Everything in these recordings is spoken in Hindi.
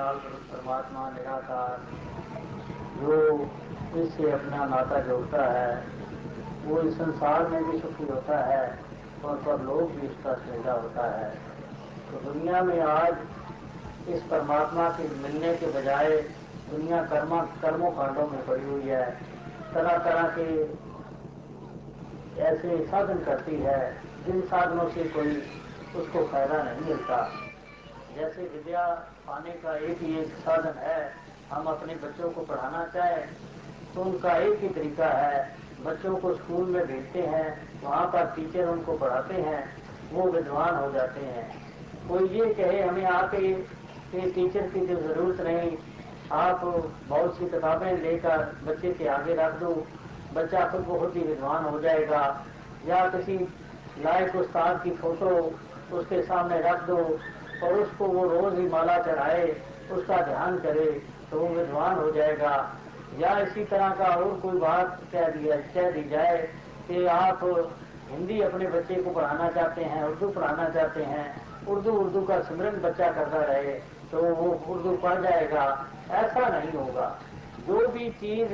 अकाल पुरुष परमात्मा निराकार जो इससे अपना नाता जोड़ता है वो इस संसार में भी सुखी होता है और परलोक भी उसका फायदा होता है। तो दुनिया में आज इस परमात्मा के मिलने के बजाय दुनिया कर्मों कांडों में पड़ी हुई है, तरह तरह के ऐसे साधन करती है जिन साधनों से कोई उसको फायदा नहीं मिलता। जैसे विद्या पाने का एक ही एक साधन है, हम अपने बच्चों को पढ़ाना चाहें तो उनका एक ही तरीका है, बच्चों को स्कूल में भेजते हैं, वहाँ पर टीचर उनको पढ़ाते हैं, वो विद्वान हो जाते हैं। कोई ये कहे हमें आके टीचर की तो जरूरत नहीं, आप बहुत सी किताबें लेकर बच्चे के आगे रख दो, बच्चा खुद बहुत ही विद्वान हो जाएगा, या किसी लायक उस्ताद की फोटो उसके सामने रख दो और उसको वो रोज ही माला चढ़ाए, उसका ध्यान करे तो वो विद्वान हो जाएगा। या इसी तरह का और कोई बात कह दी जाए कि आप हिंदी अपने बच्चे को पढ़ाना चाहते हैं, उर्दू पढ़ाना चाहते हैं, उर्दू का सिमरन बच्चा करता रहे तो वो उर्दू पढ़ जाएगा, ऐसा नहीं होगा। जो भी चीज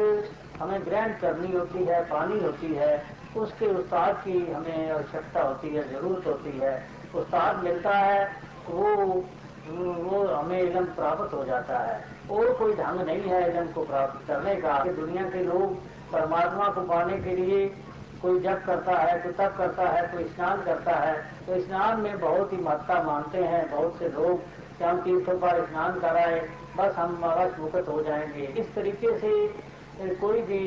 हमें ग्रहण करनी होती है, पानी होती है, उसके उस्ताद की हमें आवश्यकता होती है, जरूरत होती है। उस्ताद मिलता है वो हमें इल्म प्राप्त हो जाता है। और कोई ढंग नहीं है इल्म को प्राप्त करने का। दुनिया के लोग परमात्मा को पाने के लिए कोई जप करता है, कोई तप करता है, कोई स्नान करता है, तो स्नान में बहुत ही महत्ता मानते हैं बहुत से लोग कि हम तीर्थों पर स्नान कराए बस हम अवश्य मुक्त हो जाएंगे। इस तरीके से कोई भी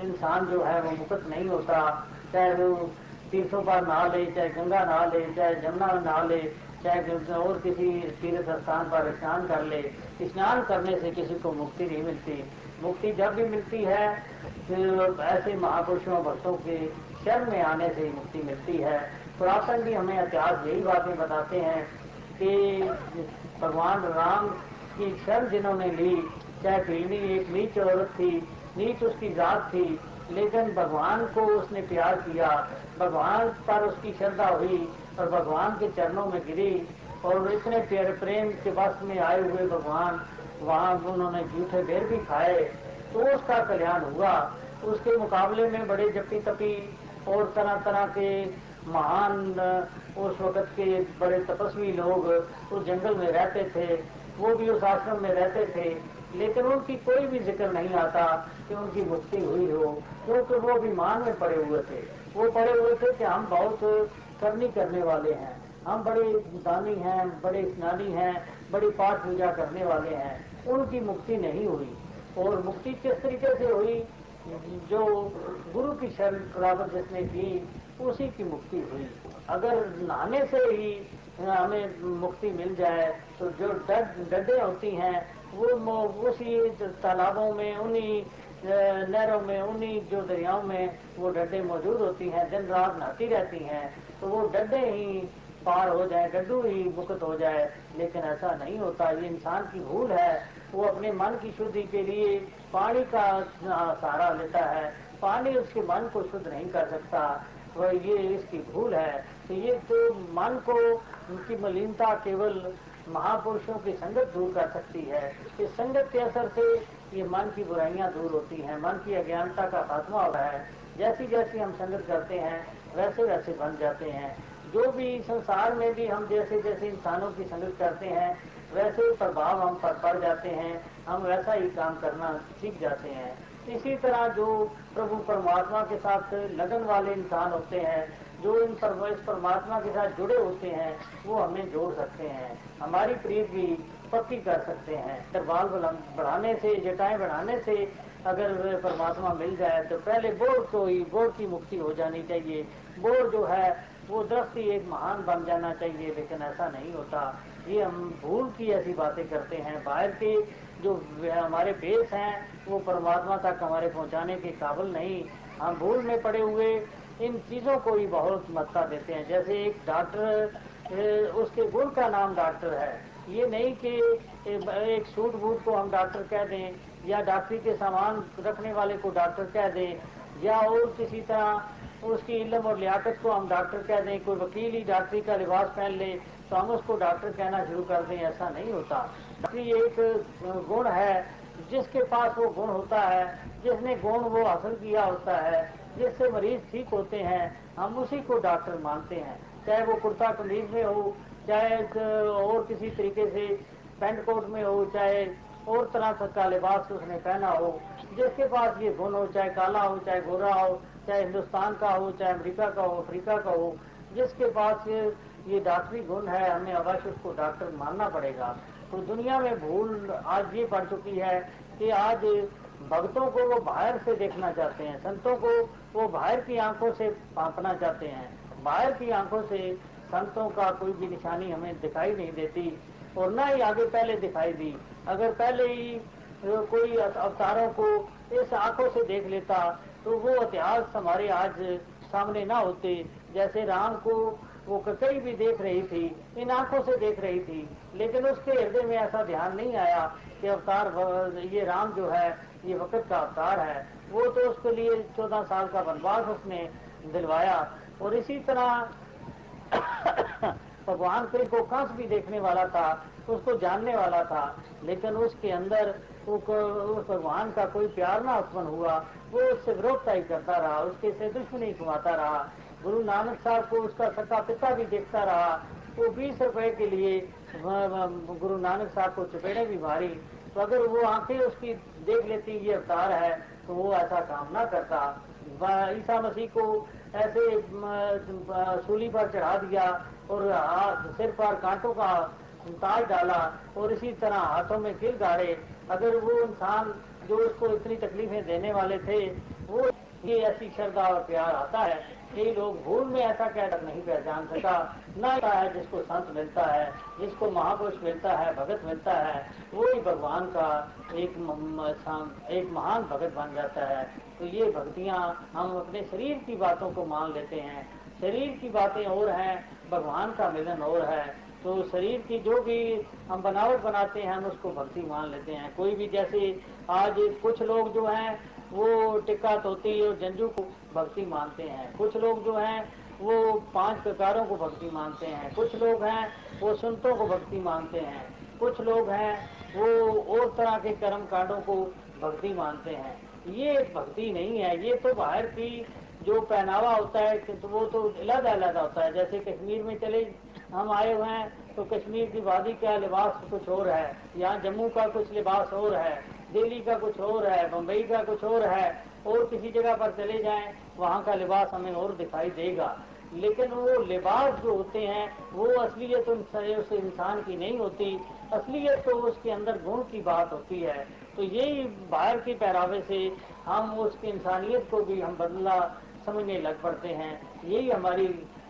इंसान जो है वो मुक्त नहीं होता, चाहे वो तीर्थों पर नहा ले, चाहे गंगा नहा ले, चाहे जमुना नहा ले, चाहे और किसी तीर्थ स्थान पर स्नान कर ले। स्नान करने से किसी को मुक्ति नहीं मिलती। मुक्ति जब भी मिलती है ऐसे महापुरुषों भक्तों के शरण में आने से ही मुक्ति मिलती है। पुरातन भी हमें इतिहास यही बातें बताते हैं कि भगवान राम की शरण जिन्होंने ली, चाहे प्रेमी एक नीच औरत थी, नीच उसकी जात थी, लेकिन भगवान को उसने प्यार किया, भगवान पर उसकी श्रद्धा हुई और भगवान के चरणों में गिरी और इतने प्रेम के वश में आए हुए भगवान वहाँ उन्होंने जूठे बेर भी खाए तो उसका कल्याण हुआ। उसके मुकाबले में बड़े जपी तपी और तरह तरह के महान उस वक़्त के बड़े तपस्वी लोग उस जंगल में रहते थे, वो भी उस आश्रम में रहते थे, लेकिन उनकी कोई भी जिक्र नहीं आता कि उनकी मुक्ति हुई हो, क्योंकि वो अभिमान में पड़े हुए थे। वो पड़े हुए थे कि हम बहुत करनी करने वाले हैं, हम बड़े दानी हैं, बड़े स्नानी हैं, बड़ी पाठ पूजा करने वाले हैं। उनकी मुक्ति नहीं हुई। और मुक्ति किस तरीके से हुई? जो गुरु की शरण प्राप्त जिसने की उसी की मुक्ति हुई। अगर नहाने से ही हमें मुक्ति मिल जाए तो जो डडें होती हैं वो उसी तालाबों में, उन्हीं नहरों में, उन्हीं जो दरियाओं में वो डडें मौजूद होती हैं, दिन रात नहाती रहती हैं, तो वो डडें ही पार हो जाए, डड्डू ही मुक्त हो जाए। लेकिन ऐसा नहीं होता, ये इंसान की भूल है। वो अपने मन की शुद्धि के लिए पानी का सहारा लेता है, पानी उसके मन को शुद्ध नहीं कर सकता, तो ये इसकी भूल है। तो ये तो मन को उनकी मलिनता केवल महापुरुषों की संगत दूर कर सकती है। इस संगत के असर से ये मन की बुराइयां दूर होती हैं, मन की अज्ञानता का खात्मा होता है। जैसी जैसी हम संगत करते हैं वैसे वैसे बन जाते हैं। जो भी संसार में भी हम जैसे जैसे इंसानों की संगत करते हैं वैसे प्रभाव हम पर पड़ जाते हैं, हम वैसा ही काम करना सीख जाते हैं। इसी तरह जो प्रभु परमात्मा के साथ लगन वाले इंसान होते हैं, जो इन परमात्मा के साथ जुड़े होते हैं, वो हमें जोड़ सकते हैं, हमारी प्रीति भी पक्की कर सकते हैं। दरबार बढ़ाने से, जटाएं बढ़ाने से अगर परमात्मा मिल जाए तो पहले बोर की मुक्ति हो जानी चाहिए। बोर जो है वो दृष्टि एक महान बन जाना चाहिए, लेकिन ऐसा नहीं होता। ये हम भूल की ऐसी बातें करते हैं। बाहर के जो हमारे बेस हैं वो परमात्मा तक हमारे पहुंचाने के काबिल नहीं। हम भूल में पड़े हुए इन चीज़ों को ही बहुत महत्ता देते हैं। जैसे एक डॉक्टर, उसके गुण का नाम डॉक्टर है, ये नहीं कि एक सूट बूट को हम डॉक्टर कह दें, या डॉक्टरी के सामान रखने वाले को डॉक्टर कह दें, या और किसी तरह उसकी इल्म और लियाकत को हम डॉक्टर कह दें। कोई वकील ही डॉक्टरी का लिबास पहन ले तो हम उसको डॉक्टर कहना शुरू कर दें, ऐसा नहीं होता। डॉक्टरी एक गुण है, जिसके पास वो गुण होता है, जिसने गुण वो हासिल किया होता है, जिससे मरीज ठीक होते हैं, हम उसी को डॉक्टर मानते हैं। चाहे वो कुर्ता कमीज में हो, चाहे और किसी तरीके से पेंट कोट में हो, चाहे और तरह का लिबास उसने पहना हो, जिसके पास ये गुण हो, चाहे काला हो, चाहे गोरा हो, चाहे हिंदुस्तान का हो, चाहे अमेरिका का हो, अफ्रीका का हो, जिसके पास ये डॉक्टरी गुण है, हमें अवश्य उसको डॉक्टर मानना पड़ेगा। तो दुनिया में भूल आज ये बढ़ चुकी है कि आज भक्तों को वो बाहर से देखना चाहते हैं, संतों को वो बाहर की आंखों से पापना चाहते हैं। बाहर की आंखों से संतों का कोई भी निशानी हमें दिखाई नहीं देती और ना ही आगे पहले दिखाई दी। अगर पहले ही कोई अवतारों को इस आंखों से देख लेता तो वो इतिहास हमारे आज सामने ना होते। जैसे राम को वो कई भी देख रही थी, इन आंखों से देख रही थी, लेकिन उसके हृदय में ऐसा ध्यान नहीं आया कि अवतार ये राम जो है ये वक्त का अवतार है। वो तो उसके लिए 14 साल का वनवास उसने दिलवाया। और इसी तरह भगवान कृष्ण को कंस भी देखने वाला था, उसको जानने वाला था, लेकिन उसके अंदर उस भगवान का कोई प्यार ना उत्पन्न हुआ, वो उससे विरोधता ही करता रहा, उसके से दुश्मनी घुमाता रहा। गुरु नानक साहब को उसका सच्चा पिता भी देखता रहा, वो 20 रुपए के लिए गुरु नानक साहब को चपेड़े भी मारी। तो अगर वो आंखें उसकी देख लेती ये अवतार है तो वो ऐसा काम ना करता। ईसा मसीह को ऐसे सूली पर चढ़ा दिया और सिर पर कांटों का ताज डाला और इसी तरह हाथों में गिर गाड़े। अगर वो इंसान जो उसको इतनी तकलीफें देने वाले थे, वो ये ऐसी श्रद्धा और प्यार आता है। कई लोग भूल में ऐसा कहकर नहीं पहचान सकता ना है। जिसको संत मिलता है, जिसको महापुरुष मिलता है, भगत मिलता है, वो ही भगवान का एक महान भगत बन जाता है। तो ये भक्तियाँ हम अपने शरीर की बातों को मान लेते हैं। शरीर की बातें और हैं, भगवान का मिलन और है। तो शरीर की जो भी हम बनावट बनाते हैं, हम उसको भक्ति मान लेते हैं। कोई भी, जैसे आज कुछ लोग जो हैं वो टिक्का तोती और जंजू को भक्ति मानते हैं, कुछ लोग जो हैं वो 5 प्रकारों को भक्ति मानते हैं, कुछ लोग हैं वो संतों को भक्ति मानते हैं, कुछ लोग हैं वो और तरह के कर्म कांडों को भक्ति मानते हैं। ये भक्ति नहीं है, ये तो बाहर की जो पहनावा होता है तो वो तो अलग अलग होता है। जैसे कश्मीर में चले हम आए हुए हैं तो कश्मीर की वादी का लिबास कुछ और है, यहाँ जम्मू का कुछ लिबास और है, दिल्ली का कुछ और है, बम्बई का कुछ और है, और किसी जगह पर चले जाएं वहाँ का लिबास हमें और दिखाई देगा। लेकिन वो लिबास जो होते हैं वो असलियत तो उस इंसान की नहीं होती, असलियत तो उसके अंदर गुण की बात होती है। तो यही बाहर की पहरावे से हम उसकी इंसानियत को भी हम बदला समझने लग पड़ते हैं। यही हमारी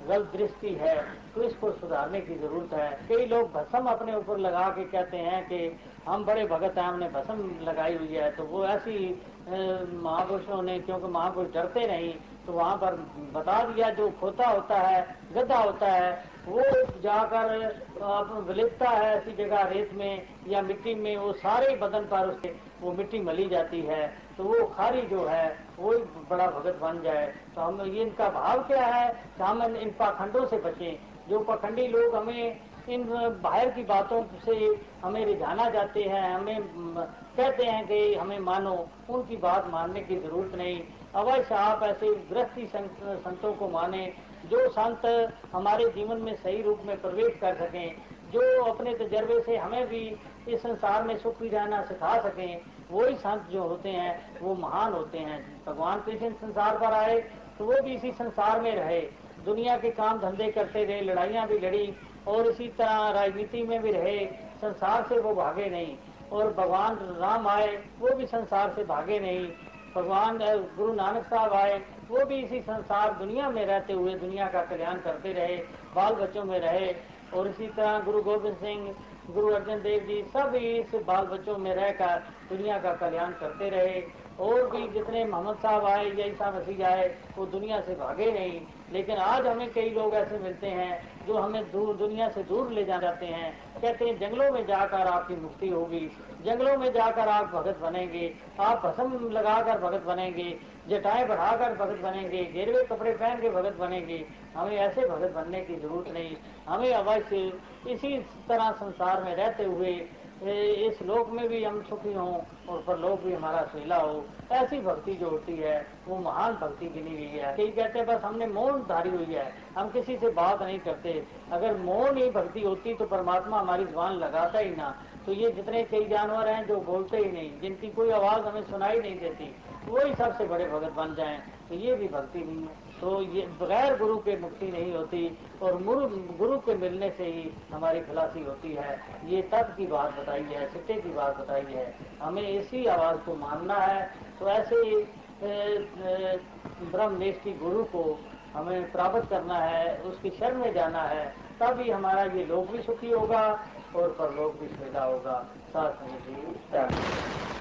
गलत दृष्टि है, तो इसको सुधारने की जरूरत है। कई लोग भस्म अपने ऊपर लगा के कहते हैं कि हम बड़े भगत हैं, हमने भस्म लगाई हुई है। तो वो ऐसी महापुरुषों ने, क्योंकि महापुरुष डरते नहीं, तो वहाँ पर बता दिया जो खोता होता है, गधा होता है, वो जाकर विलिपता है ऐसी जगह रेत में या मिट्टी में, वो सारे बदन पर उसके वो मिट्टी मली जाती है। तो वो खारी जो है वो बड़ा भगत बन जाए। तो हम ये, इनका भाव क्या है कि हम इन पाखंडों से बचें। जो पाखंडी लोग हमें इन बाहर की बातों से हमें रिझाना चाहते हैं, हमें कहते हैं कि हमें मानो, उनकी बात मानने की जरूरत नहीं। अवश्य आप ऐसे गृहस्थी संतों को माने जो संत हमारे जीवन में सही रूप में प्रवेश कर सकें, जो अपने तजर्बे से हमें भी इस संसार में सुख भी रहना सिखा सकें। वही संत जो होते हैं वो महान होते हैं। भगवान कृष्ण संसार पर आए तो वो भी इसी संसार में रहे, दुनिया के काम धंधे करते रहे, लड़ाइयाँ भी लड़ी और इसी तरह राजनीति में भी रहे, संसार से वो भागे नहीं। और भगवान राम आए, वो भी संसार से भागे नहीं। भगवान गुरु नानक साहब आए, वो भी इसी संसार दुनिया में रहते हुए दुनिया का कल्याण करते रहे, बाल बच्चों में रहे। और इसी तरह गुरु गोविंद सिंह, गुरु अर्जन देव जी, सब इस बाल बच्चों में रहकर दुनिया का कल्याण करते रहे। और भी जितने मोहम्मद साहब आए यही साहब वसीज आए वो दुनिया से भागे नहीं, लेकिन आज हमें कई लोग ऐसे मिलते हैं जो हमें दूर दुनिया से दूर ले जाते हैं। कहते हैं जंगलों में जाकर आपकी मुक्ति होगी, जंगलों में जाकर आप भगत बनेंगे, आप भस्म लगाकर भगत बनेंगे, जटाएं बढ़ाकर भगत बनेंगे, गेरवे कपड़े पहन के भगत बनेंगे। हमें ऐसे भगत बनने की जरूरत नहीं, हमें अवश्य इसी तरह संसार में रहते हुए इस लोक में भी हम सुखी हों और परलोक भी हमारा सुहेला हो। ऐसी भक्ति जो होती है वो महान भक्ति गिनी गई है। कई कहते हैं बस हमने मौन धारी हुई है, हम किसी से बात नहीं करते। अगर मौन ही भक्ति होती तो परमात्मा हमारी जुबान लगाता ही ना। तो ये जितने कई जानवर हैं जो बोलते ही नहीं, जिनकी कोई आवाज़ हमें सुनाई नहीं देती, वही सबसे बड़े भगत बन जाएं तो ये भी भक्ति नहीं है। तो ये बगैर गुरु के मुक्ति नहीं होती और गुरु के मिलने से ही हमारी खलासी होती है। ये तब की बात बताई है, सिटे की बात बताई है। हमें इसी आवाज़ को मानना है। तो ऐसे ब्रह्मनिष्ठ गुरु को हमें प्राप्त करना है, उसकी शरण में जाना है, तभी हमारा ये लोक भी सुखी होगा और परलोक भी सुखदा होगा। साथ में जी